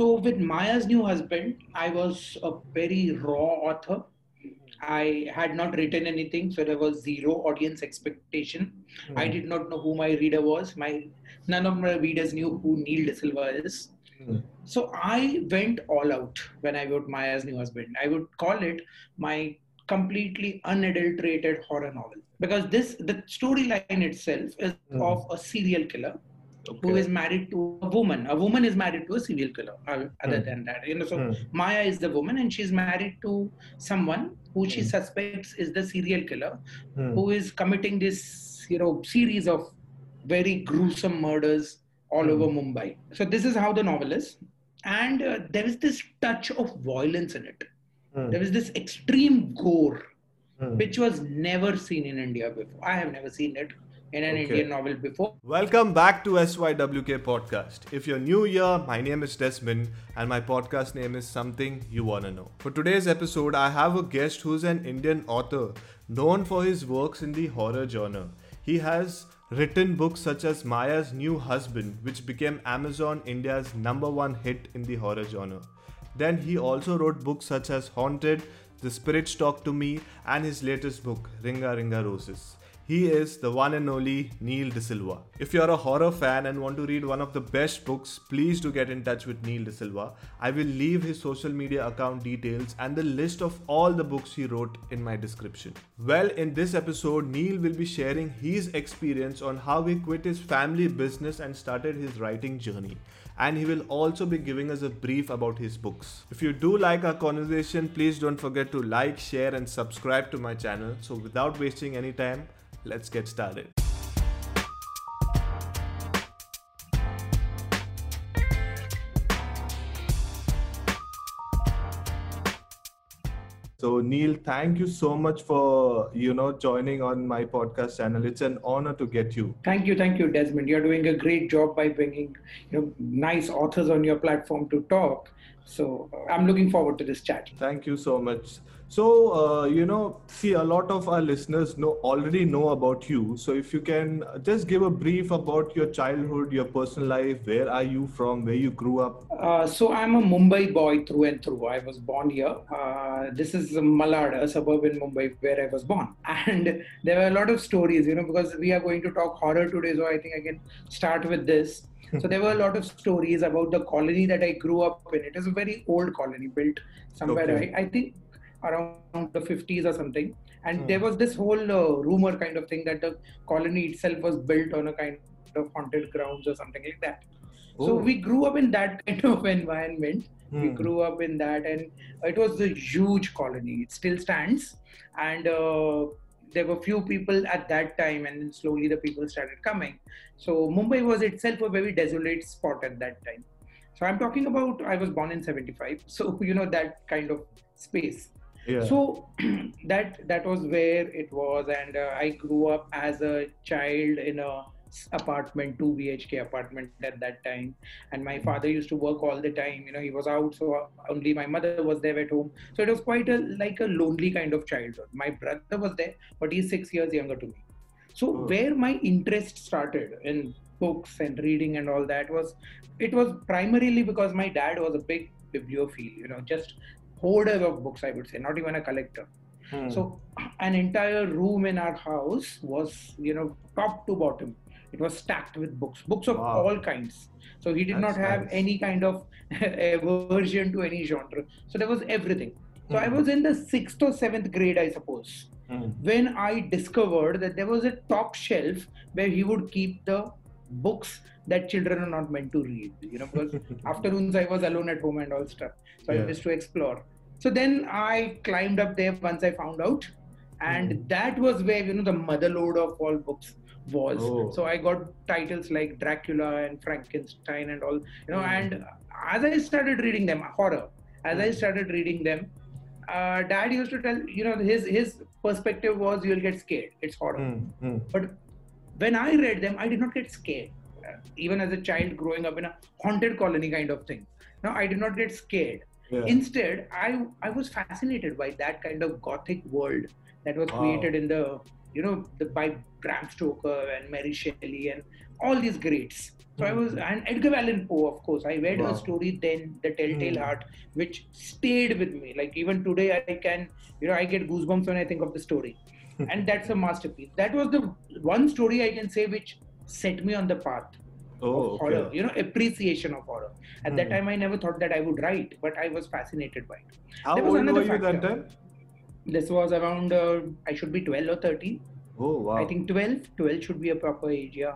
So with Maya's New Husband, I was a very raw author. I had not written anything, so there was zero audience expectation. I did not know who my reader was. None of my readers knew who Neil de Silva is. So I went all out when I wrote Maya's New Husband. I would call it my completely unadulterated horror novel, because the storyline itself is of a serial killer who is married to a woman. A woman is married to a serial killer. Other than that, you know, so Maya is the woman, and she's married to someone who she suspects is the serial killer, who is committing this, you know, series of very gruesome murders all over Mumbai. So this is how the novel is, and there is this touch of violence in it. There is this extreme gore, which was never seen in India before. I have never seen it in an Indian novel before. Welcome back to SYWK Podcast. If you're new here, my name is Desmond and my podcast name is Something You Wanna Know. For today's episode, I have a guest who's an Indian author known for his works in the horror genre. He has written books such as Maya's New Husband, which became Amazon India's #1 hit in the horror genre. Then he also wrote books such as Haunted, The Spirits Talk to Me, and his latest book, Ringa Ringa Roses. He is the one and only Neil de Silva. If you're a horror fan and want to read one of the best books, please do get in touch with Neil de Silva. I will leave his social media account details and the list of all the books he wrote in my description. Well, in this episode, Neil will be sharing his experience on how he quit his family business and started his writing journey. And he will also be giving us a brief about his books. If you do like our conversation, please don't forget to like, share, and subscribe to my channel. So without wasting any time, let's get started. So Neil, thank you so much for, you know, joining on my podcast channel. It's an honor to get you. Thank you, Desmond. You're doing a great job by bringing, you know, nice authors on your platform to talk. So I'm looking forward to this chat. Thank you so much. So, you know, see, a lot of our listeners already know about you. So if you can just give a brief about your childhood, your personal life, where are you from, where you grew up? So I'm a Mumbai boy through and through. I was born here. This is Malad, a suburb in Mumbai where I was born. And there were a lot of stories, you know, because we are going to talk horror today. So I think I can start with this. So there were a lot of stories about the colony that I grew up in. It is a very old colony built somewhere, I think, around the 50s or something, and there was this whole rumor kind of thing that the colony itself was built on a kind of haunted grounds or something like that. So we grew up in that kind of environment. We grew up in that, and it was a huge colony. It still stands, and there were few people at that time, and then slowly the people started coming. So Mumbai was itself a very desolate spot at that time. So I'm talking about, I was born in 75, so you know, that kind of space. Yeah. So that was where it was, and I grew up as a child in a apartment, 2 BHK apartment at that time, and my father used to work all the time. You know, he was out, so only my mother was there at home. So it was quite a lonely kind of childhood. My brother was there, but he's 6 years younger to me. So where my interest started in books and reading and all that was primarily because my dad was a big bibliophile. You know, just hoarder of books, I would say, not even a collector. So an entire room in our house was, you know, top to bottom. It was stacked with books of all kinds. So he did not have any kind of aversion to any genre. So there was everything. So I was in the 6th or 7th grade, I suppose, when I discovered that there was a top shelf where he would keep the books that children are not meant to read, you know, because afternoons I was alone at home and all stuff. So I used to explore. So then I climbed up there once I found out, and that was where, you know, the motherlode of all books was. So I got titles like Dracula and Frankenstein and all, you know, and as I started reading them, Dad used to tell, you know, his perspective was, you'll get scared, it's horror. But when I read them, I did not get scared. Even as a child growing up in a haunted colony kind of thing. Now, I did not get scared. Yeah. Instead, I was fascinated by that kind of gothic world that was created in the, you know, by Bram Stoker and Mary Shelley and all these greats. So I was, and Edgar Allan Poe, of course. I read her story then, The Tell-Tale Heart, which stayed with me. Like even today, I can, you know, I get goosebumps when I think of the story. And that's a masterpiece. That was the one story I can say which set me on the path of horror, you know, appreciation of horror. At that time, I never thought that I would write, but I was fascinated by it. How old were you that time? This was around, I should be 12 or 13. Oh, wow. I think 12 should be a proper age, yeah.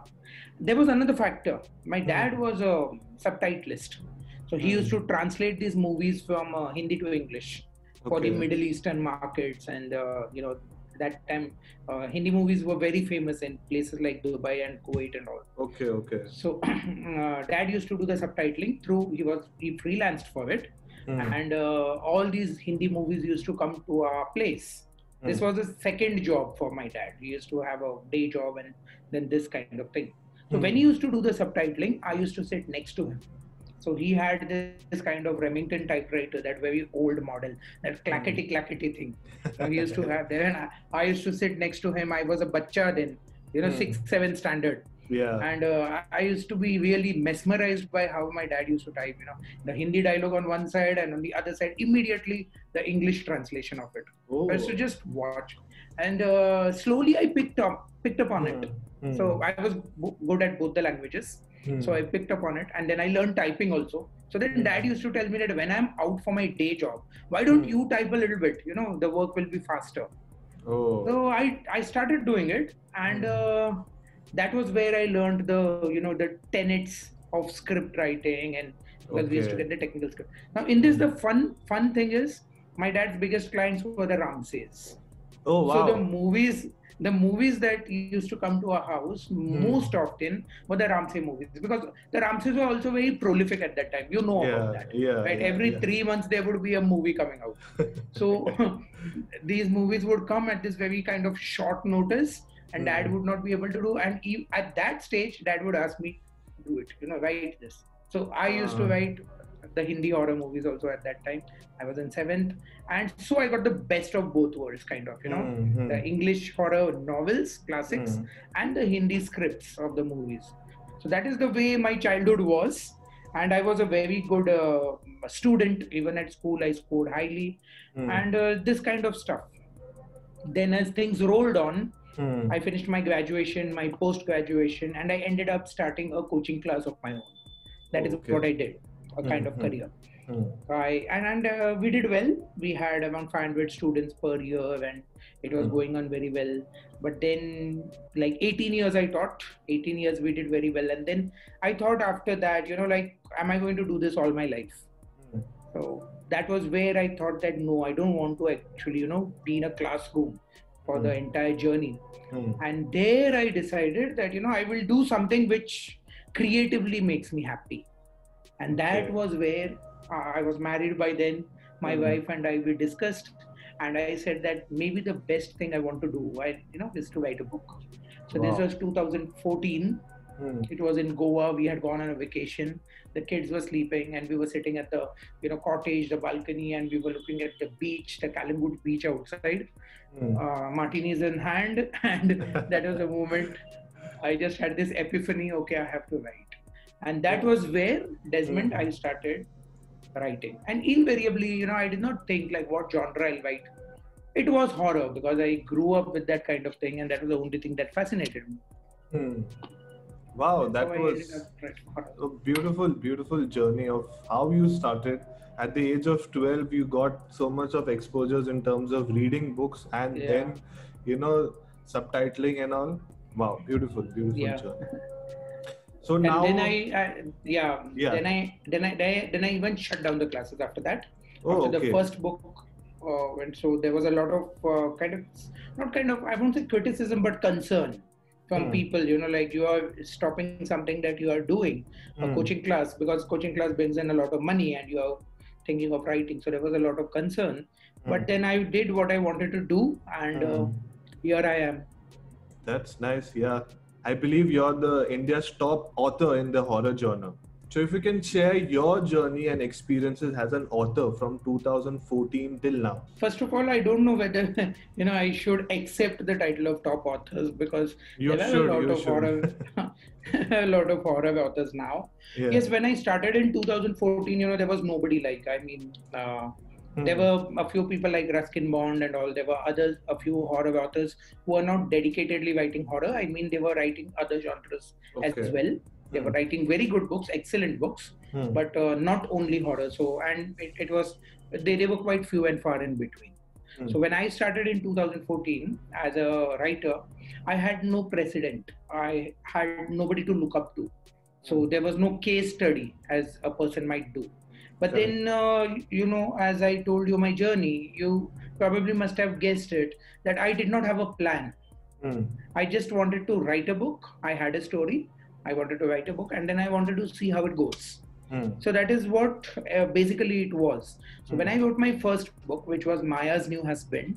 There was another factor. My dad was a subtitlist. So he used to translate these movies from Hindi to English for the Middle Eastern markets. And, you know, that time Hindi movies were very famous in places like Dubai and Kuwait and all. Okay, okay. So dad used to do the subtitling through, he freelanced for it. And all these Hindi movies used to come to our place. This was a second job for my dad. He used to have a day job and then this kind of thing. So when he used to do the subtitling, I used to sit next to him. So he had this kind of Remington typewriter, that very old model, that clackety-clackety thing. So he used to have there, and I used to sit next to him. I was a bachcha then, you know, 6th, 7th standard. Yeah. And I used to be really mesmerized by how my dad used to type, you know, the Hindi dialogue on one side and on the other side, immediately the English translation of it. Oh. I used to just watch. And slowly I picked up on it. So I was good at both the languages. So I picked up on it, and then I learned typing also. So then dad used to tell me that when I'm out for my day job, why don't you type a little bit? You know, the work will be faster. Oh. So I started doing it, and that was where I learned the, you know, the tenets of script writing, and because we used to get the technical script. Now in this, the fun thing is, my dad's biggest clients were the Ramseys. Oh wow! So the movies that used to come to our house most often were the Ramsey movies, because the Ramseys were also very prolific at that time. You know about that. Yeah, right? Yeah, every 3 months there would be a movie coming out. So these movies would come at this very kind of short notice, and dad would not be able to do. And at that stage, dad would ask me to do it, you know, write this. So I used to write the Hindi horror movies also at that time. I was in 7th, and so I got the best of both worlds, kind of, you know, the English horror novels, classics, and the Hindi scripts of the movies. So that is the way my childhood was, and I was a very good student. Even at school, I scored highly, and this kind of stuff. Then as things rolled on, I finished my graduation, my post-graduation, and I ended up starting a coaching class of my own. That is what I did. A kind of career. And we did well. We had around 500 students per year, and it was going on very well. But then, like 18 years I taught, 18 years we did very well. And then I thought after that, you know, like, am I going to do this all my life? So that was where I thought that, no, I don't want to actually, you know, be in a classroom for the entire journey. And there I decided that, you know, I will do something which creatively makes me happy. And that was where I was married by then. My wife and I, we discussed, and I said that maybe the best thing I want to do, you know, is to write a book. So this was 2014. It was in Goa. We had gone on a vacation. The kids were sleeping, and we were sitting at the, you know, cottage, the balcony, and we were looking at the beach, the Calangute beach outside. Martinis in hand, and that was the moment I just had this epiphany. Okay, I have to write. And that was where, Desmond, I started writing. And invariably, you know, I did not think like what genre I'll write. It was horror, because I grew up with that kind of thing, and that was the only thing that fascinated me. Wow, that was a beautiful, beautiful journey of how you started. At the age of 12, you got so much of exposures in terms of reading books and then, you know, subtitling and all. Wow, beautiful, beautiful journey. So and now, then I even shut down the classes after that. After the first book, and so there was a lot of I won't say criticism, but concern from people. You know, like you are stopping something that you are doing, a coaching class, because coaching class brings in a lot of money, and you are thinking of writing. So there was a lot of concern. But then I did what I wanted to do, and here I am. That's nice. Yeah. I believe you're the India's top author in the horror genre. So if you can share your journey and experiences as an author from 2014 till now. First of all, I don't know whether, you know, I should accept the title of top authors because there are a lot of horror authors now. Yeah. Yes, when I started in 2014, you know, there was nobody like, I mean, there were a few people like Ruskin Bond and all. There were others, a few horror authors who are not dedicatedly writing horror. I mean, they were writing other genres as well. They were writing very good books, excellent books, but not only horror. So, and it was, they were quite few and far in between. So when I started in 2014 as a writer, I had no precedent. I had nobody to look up to. So there was no case study as a person might do. But then, you know, as I told you my journey, you probably must have guessed it, that I did not have a plan. I just wanted to write a book. I had a story. I wanted to write a book and then I wanted to see how it goes. So that is what basically it was. So when I wrote my first book, which was Maya's New Husband,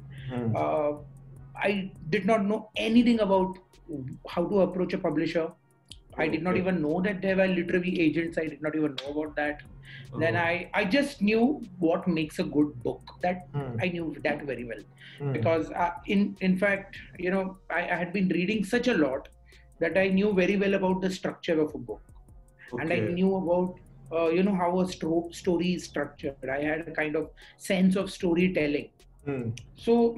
I did not know anything about how to approach a publisher. I did not even know that there were literary agents. I did not even know about that. Then I just knew what makes a good book. That I knew that very well. Because in fact, you know, I had been reading such a lot that I knew very well about the structure of a book. And I knew about, you know, how a story is structured. I had a kind of sense of storytelling. So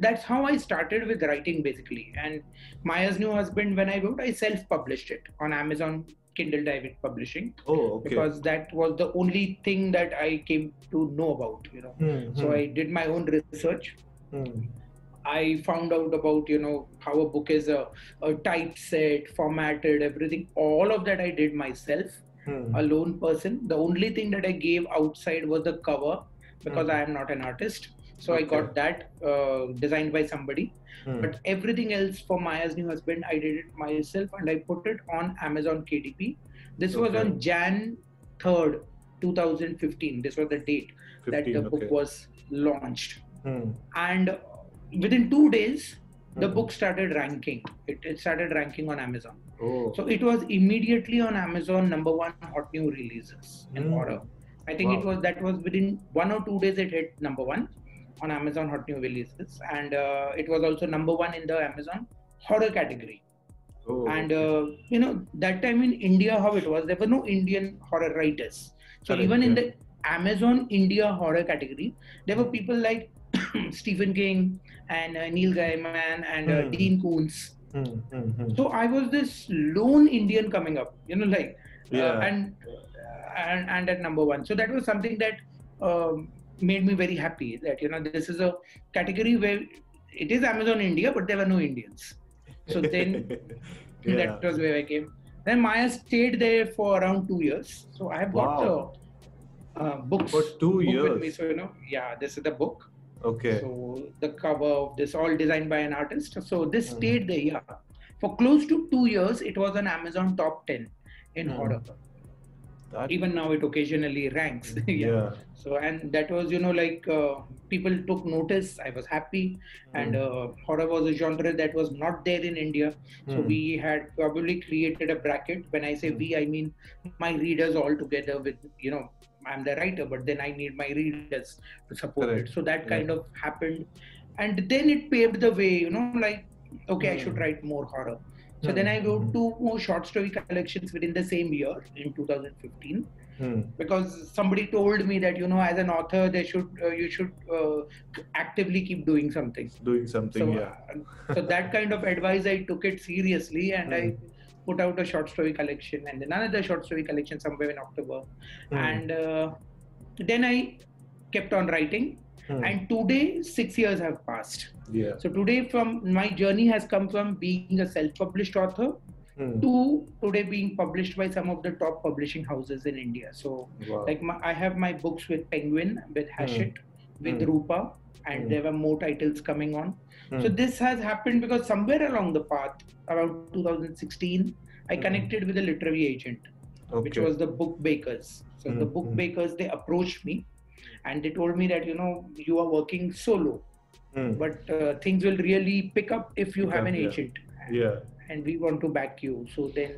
that's how I started with writing basically. And Maya's New Husband, when I wrote, I self-published it on Amazon Kindle Direct Publishing. Because that was the only thing that I came to know about, you know. So I did my own research. I found out about, you know, how a book is a typeset, formatted, everything. All of that I did myself, a lone person. The only thing that I gave outside was the cover because I am not an artist. So I got that designed by somebody. But everything else for Maya's New Husband, I did it myself and I put it on Amazon KDP. This was on Jan 3rd, 2015. This was the date that the book was launched. And within 2 days, the book started ranking. It started ranking on Amazon. So it was immediately on Amazon #1 hot new releases in order. I think that was within 1 or 2 days it hit #1 on Amazon hot new releases, and it was also #1 in the Amazon horror category. And you know, that time in India, how it was, there were no Indian horror writers. So even in the Amazon India horror category, there were people like Stephen King and Neil Gaiman and Dean Koontz. So I was this lone Indian coming up, you know, like and at #1. So that was something that made me very happy, that, you know, this is a category where it is Amazon India, but there were no Indians. So then that was where I came. Then Maya stayed there for around 2 years. So I have got books for 2 years with me. So, you know, this is the book. So the cover of this, all designed by an artist. So this stayed there for close to 2 years. It was an Amazon top 10 in horror. Even now it occasionally ranks. So, and that was, you know, like people took notice. I was happy. And horror was a genre that was not there in India. So we had probably created a bracket. When I say we, I mean my readers all together with, you know, I'm the writer, but then I need my readers to support it. So that kind of happened. And then it paved the way, you know, like, okay, I should write more horror. So then I wrote 2 more short story collections within the same year in 2015, because somebody told me that, you know, as an author, they should, you should actively keep doing something. So, so that kind of advice, I took it seriously and I put out a short story collection and then another short story collection somewhere in October. And then I kept on writing. And today, 6 years have passed. So today, from my journey has come from being a self-published author to today being published by some of the top publishing houses in India. So like I have my books with Penguin, with Hachette, with Rupa, and there were more titles coming on. So this has happened because somewhere along the path, around 2016, I connected with a literary agent, which was the Book Bakers. So the Book Bakers, they approached me. And they told me that, you know, you are working solo, but things will really pick up if you have an agent. And we want to back you. So then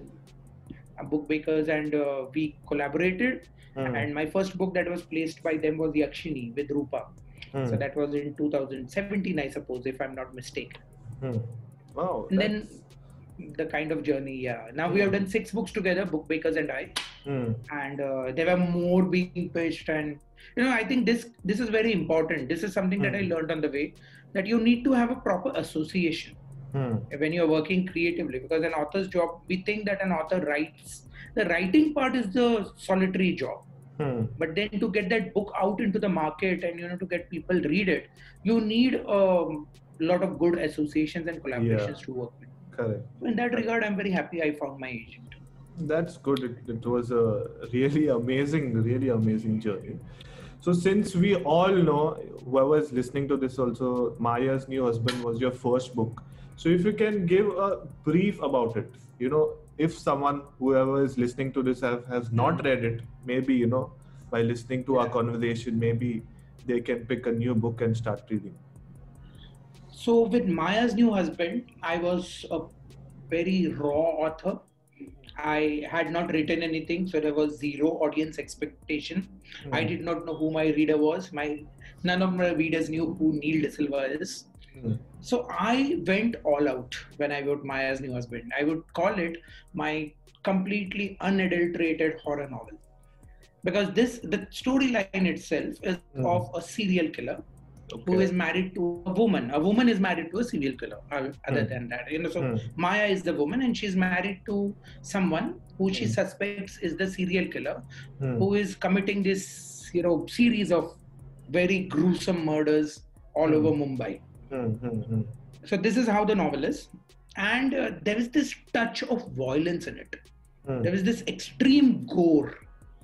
Book Bakers, and we collaborated. And my first book that was placed by them was Yakshini with Rupa. So that was in 2017, I suppose, if I'm not mistaken. Wow. And then the kind of journey, yeah. Now we have done 6 books together, Book Bakers and I. And there were more being pitched, and you know, I think this is very important. This is something that I learned on the way, that you need to have a proper association when you're working creatively, because an author's job, we think that an author writes. The writing part is the solitary job. But then to get that book out into the market and, you know, to get people read it, you need a lot of good associations and collaborations to work with. Correct. So in that regard, I'm very happy I found my agent. That's good. It was a really amazing journey. So since we all know, whoever's listening to this also, Maya's New Husband was your first book. So if you can give a brief about it, you know, if someone, whoever is listening to this has not read it, maybe, you know, by listening to our conversation, maybe they can pick a new book and start reading. So with Maya's New Husband, I was a very raw author. I had not written anything, so there was zero audience expectation. I did not know who my reader was. None of my readers knew who Neil de Silva is. So I went all out when I wrote Maya's New Husband. I would call it my completely unadulterated horror novel, because the storyline itself is of a serial killer who is married to a woman. A woman is married to a serial killer. Other than that, you know, so Maya is the woman, and she's married to someone who she suspects is the serial killer, who is committing this, you know, series of very gruesome murders all over Mumbai. So this is how the novel is, and there is this touch of violence in it. There is this extreme gore,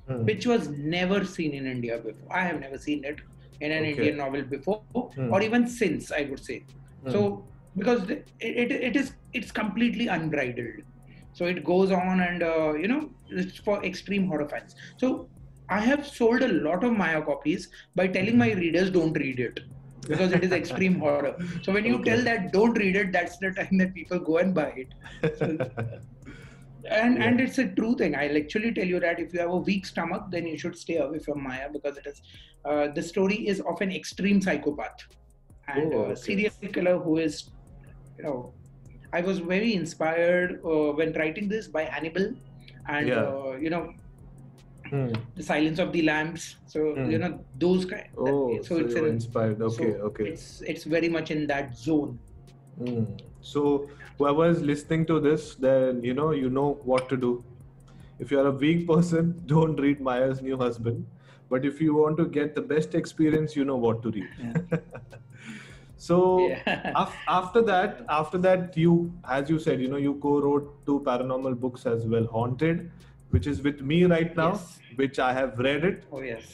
which was never seen in India before. I have never seen it in an Indian novel before, or even since, I would say. So because it's completely unbridled, so it goes on, and you know, it's for extreme horror fans. So I have sold a lot of Maya copies by telling my readers don't read it, because it is extreme horror. So when you tell that don't read it, that's the time that people go and buy it. So, and it's a true thing. I'll actually tell you that if you have a weak stomach, then you should stay away from Maya, because it is the story is of an extreme psychopath and a serial killer who is, you know, I was very inspired when writing this by Hannibal and you know, The Silence of the Lambs. So you know, those kind. So it's inspired. Okay. It's very much in that zone. So whoever is listening to this, then you know what to do. If you are a weak person, don't read Maya's New Husband. But if you want to get the best experience, you know what to read. So after that, as you said, you know, you co-wrote 2 paranormal books as well, Haunted, which is with me right now, which I have read it,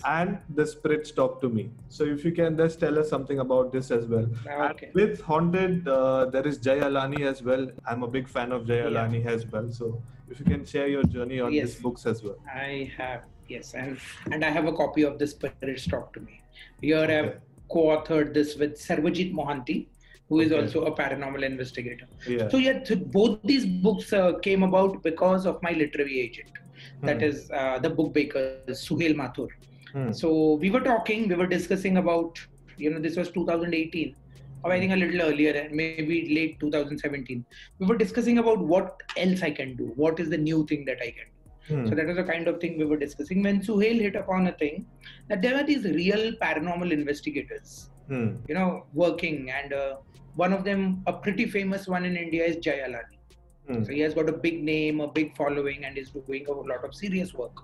and The Spirits Talk to Me. So if you can just tell us something about this as well. And with Haunted, there is Jayalani as well. I'm a big fan of Jayalani as well. So if you can share your journey on these books as well. I have, and I have a copy of The Spirits Talk to Me. Here I have co-authored this with Sarbajit Mohanty, who is also a paranormal investigator. So both these books came about because of my literary agent. That is the book baker, Suhail Mathur. So we were discussing about, you know, this was 2018, or I think a little earlier, maybe late 2017. We were discussing about what else I can do. What is the new thing that I can do? So that was the kind of thing we were discussing. When Suhail hit upon a thing, that there were these real paranormal investigators, you know, working, and one of them, a pretty famous one in India, is Jayalani. So he has got a big name, a big following, and is doing a lot of serious work.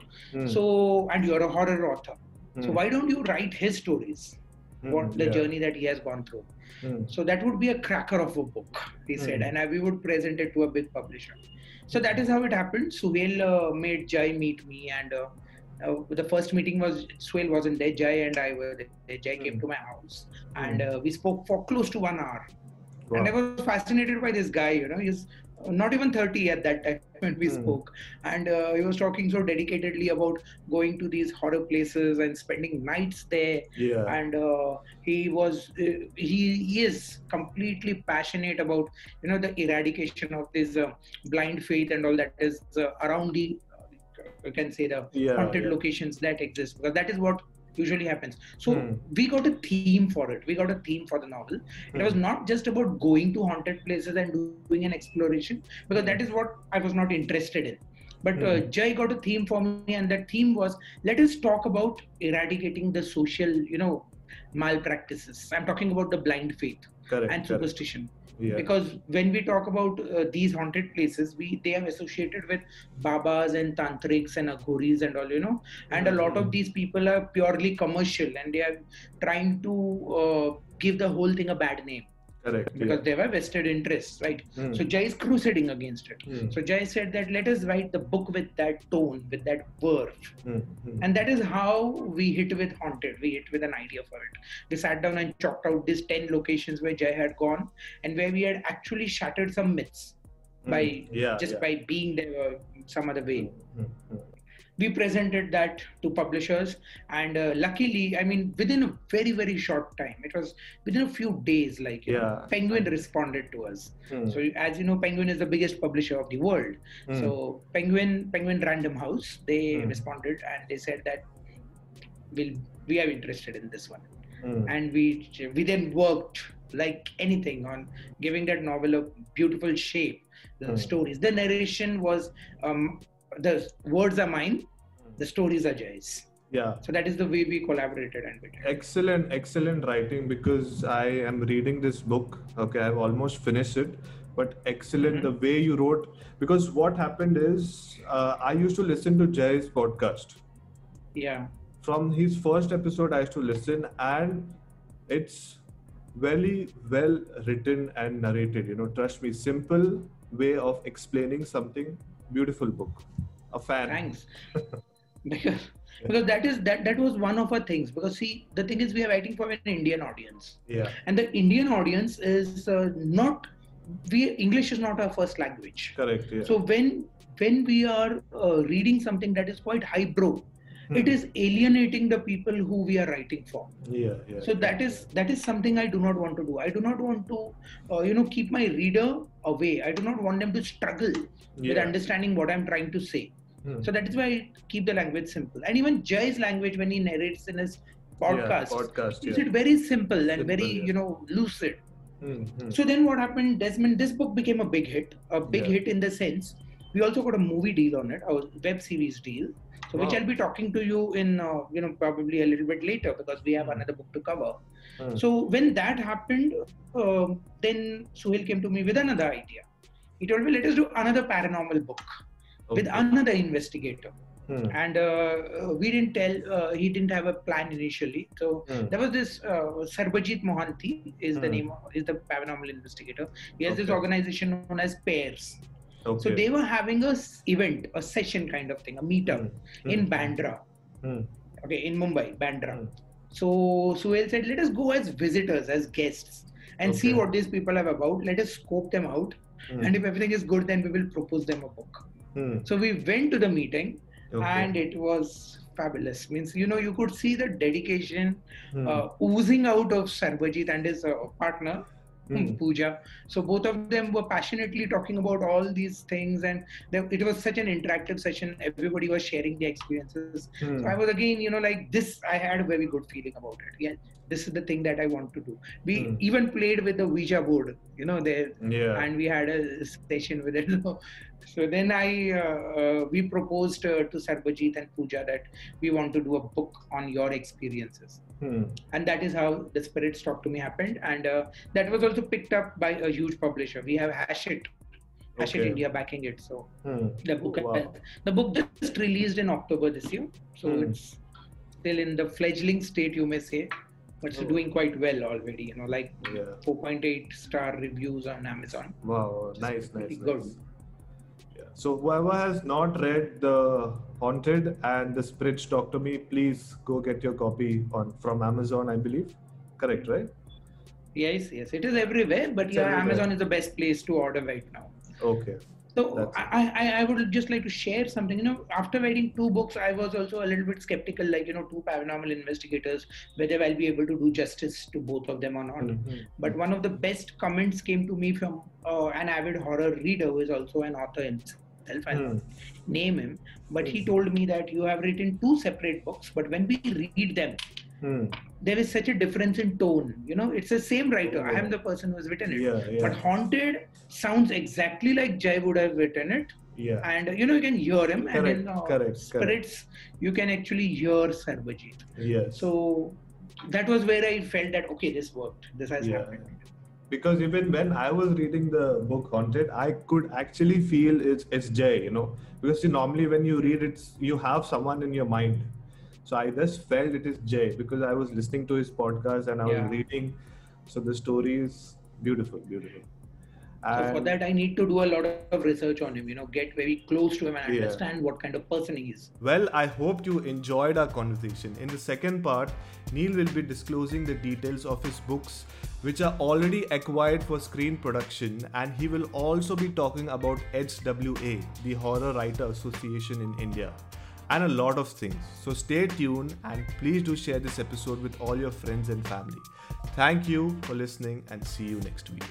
So, and you're a horror author. So why don't you write his stories? What the journey that he has gone through. So that would be a cracker of a book, he said, and we would present it to a big publisher. So that is how it happened. Suhail made Jai meet me, and the first meeting was, Suhail wasn't there, Jai and I were there. Jai came to my house, and we spoke for close to 1 hour. Wow. And I was fascinated by this guy, you know, he's not even 30 at that time when we spoke, and he was talking so dedicatedly about going to these horror places and spending nights there, and he is completely passionate about, you know, the eradication of this blind faith and all that is around the you can say the haunted locations that exist, because that is what usually happens. So we got a theme for it. We got a theme for the novel. It was not just about going to haunted places and doing an exploration, because that is what I was not interested in. But Jay got a theme for me, and that theme was, let us talk about eradicating the social, you know, malpractices. I'm talking about the blind faith and superstition. Yeah. Because when we talk about these haunted places, they are associated with babas and tantrics and aghoris and all, you know, and a lot of these people are purely commercial, and they are trying to give the whole thing a bad name. Because they were vested interests, right? So Jai is crusading against it. So Jai said that let us write the book with that tone, with that verve. And that is how we hit with Haunted. We hit with an idea for it. We sat down and chalked out these 10 locations where Jai had gone and where we had actually shattered some myths by being there some other way. We presented that to publishers, and luckily, I mean, within a very, very short time, it was within a few days, like, you know, Penguin responded to us. So as you know, Penguin is the biggest publisher of the world. So Penguin Random House, they responded and they said that we are interested in this one. And we then worked like anything on giving that novel a beautiful shape, the stories. The narration was... the words are mine, the stories are Jay's. Yeah. So that is the way we collaborated and we did. Excellent, excellent writing, because I am reading this book. Okay, I've almost finished it, but excellent the way you wrote. Because what happened is, I used to listen to Jay's podcast. Yeah. From his first episode, I used to listen, and it's very well written and narrated. You know, trust me, simple way of explaining something. Beautiful book. A fan. Thanks. because that was one of our things. Because see, the thing is, we are writing for an Indian audience. Yeah. And the Indian audience is English is not our first language. Correct. Yeah. So when we are reading something that is quite highbrow, it is alienating the people who we are writing for. So that is something I do not want to do. I do not want to, keep my reader away. I do not want them to struggle with understanding what I'm trying to say. So that is why I keep the language simple. And even Jay's language, when he narrates in his podcast, he keeps it very simple and very lucid. So then what happened, Desmond, this book became a big hit in the sense, we also got a movie deal on it, a web series deal. So which I'll be talking to you in, probably a little bit later, because we have another book to cover. So when that happened, then Suhail came to me with another idea. He told me, let us do another paranormal book with another investigator. And he didn't have a plan initially. So there was this Sarbajit Mohanty is the name, is the paranormal investigator. He has this organization known as PEARS. So they were having a event, a session kind of thing, a meetup in Bandra, in Mumbai, Bandra. So Suhail said, let us go as visitors, as guests, and see what these people are about. Let us scope them out, and if everything is good, then we will propose them a book. So we went to the meeting, and it was fabulous. Means, you know, you could see the dedication oozing out of Sarbajit and his partner. Puja. So both of them were passionately talking about all these things, and it was such an interactive session. Everybody was sharing their experiences. So I was again, I had a very good feeling about it. Yeah, this is the thing that I want to do. We even played with the Ouija board, and we had a session with it. So then we proposed to Sarbajit and Puja that we want to do a book on your experiences. And that is how The Spirits Talk to Me happened. And that was also picked up by a huge publisher. We have Hachette India backing it. So the book just released in October this year. So it's still in the fledgling state, you may say. But it's doing quite well already, 4.8 star reviews on Amazon. Wow, nice. Good. So whoever has not read The Haunted and The Spirits Talk to Me, please go get your copy from Amazon, I believe. Correct, right? Yes. It is everywhere, but Amazon is the best place to order right now. Okay. So I would just like to share something. After writing two books, I was also a little bit skeptical, two paranormal investigators, whether I'll be able to do justice to both of them or not. But one of the best comments came to me from an avid horror reader who is also an author himself. myself, I won't name him, but he told me that you have written two separate books, but when we read them, there is such a difference in tone. You know, it's the same writer. I am the person who has written it. But Haunted sounds exactly like Jay would have written it. And you know, you can hear him. Correct, and in Spirits, you can actually hear Sarbajit. So that was where I felt that, okay, this worked. This has happened. Because even when I was reading the book Haunted, I could actually feel it's Jay, you know. Because you normally when you read it, you have someone in your mind. So I just felt it is Jay because I was listening to his podcast and I was reading. So the story is beautiful, beautiful. And so for that, I need to do a lot of research on him, you know, get very close to him and understand what kind of person he is. Well, I hope you enjoyed our conversation. In the second part, Neil will be disclosing the details of his books, which are already acquired for screen production, and he will also be talking about HWA, the Horror Writer Association in India, and a lot of things. So stay tuned and please do share this episode with all your friends and family. Thank you for listening and see you next week.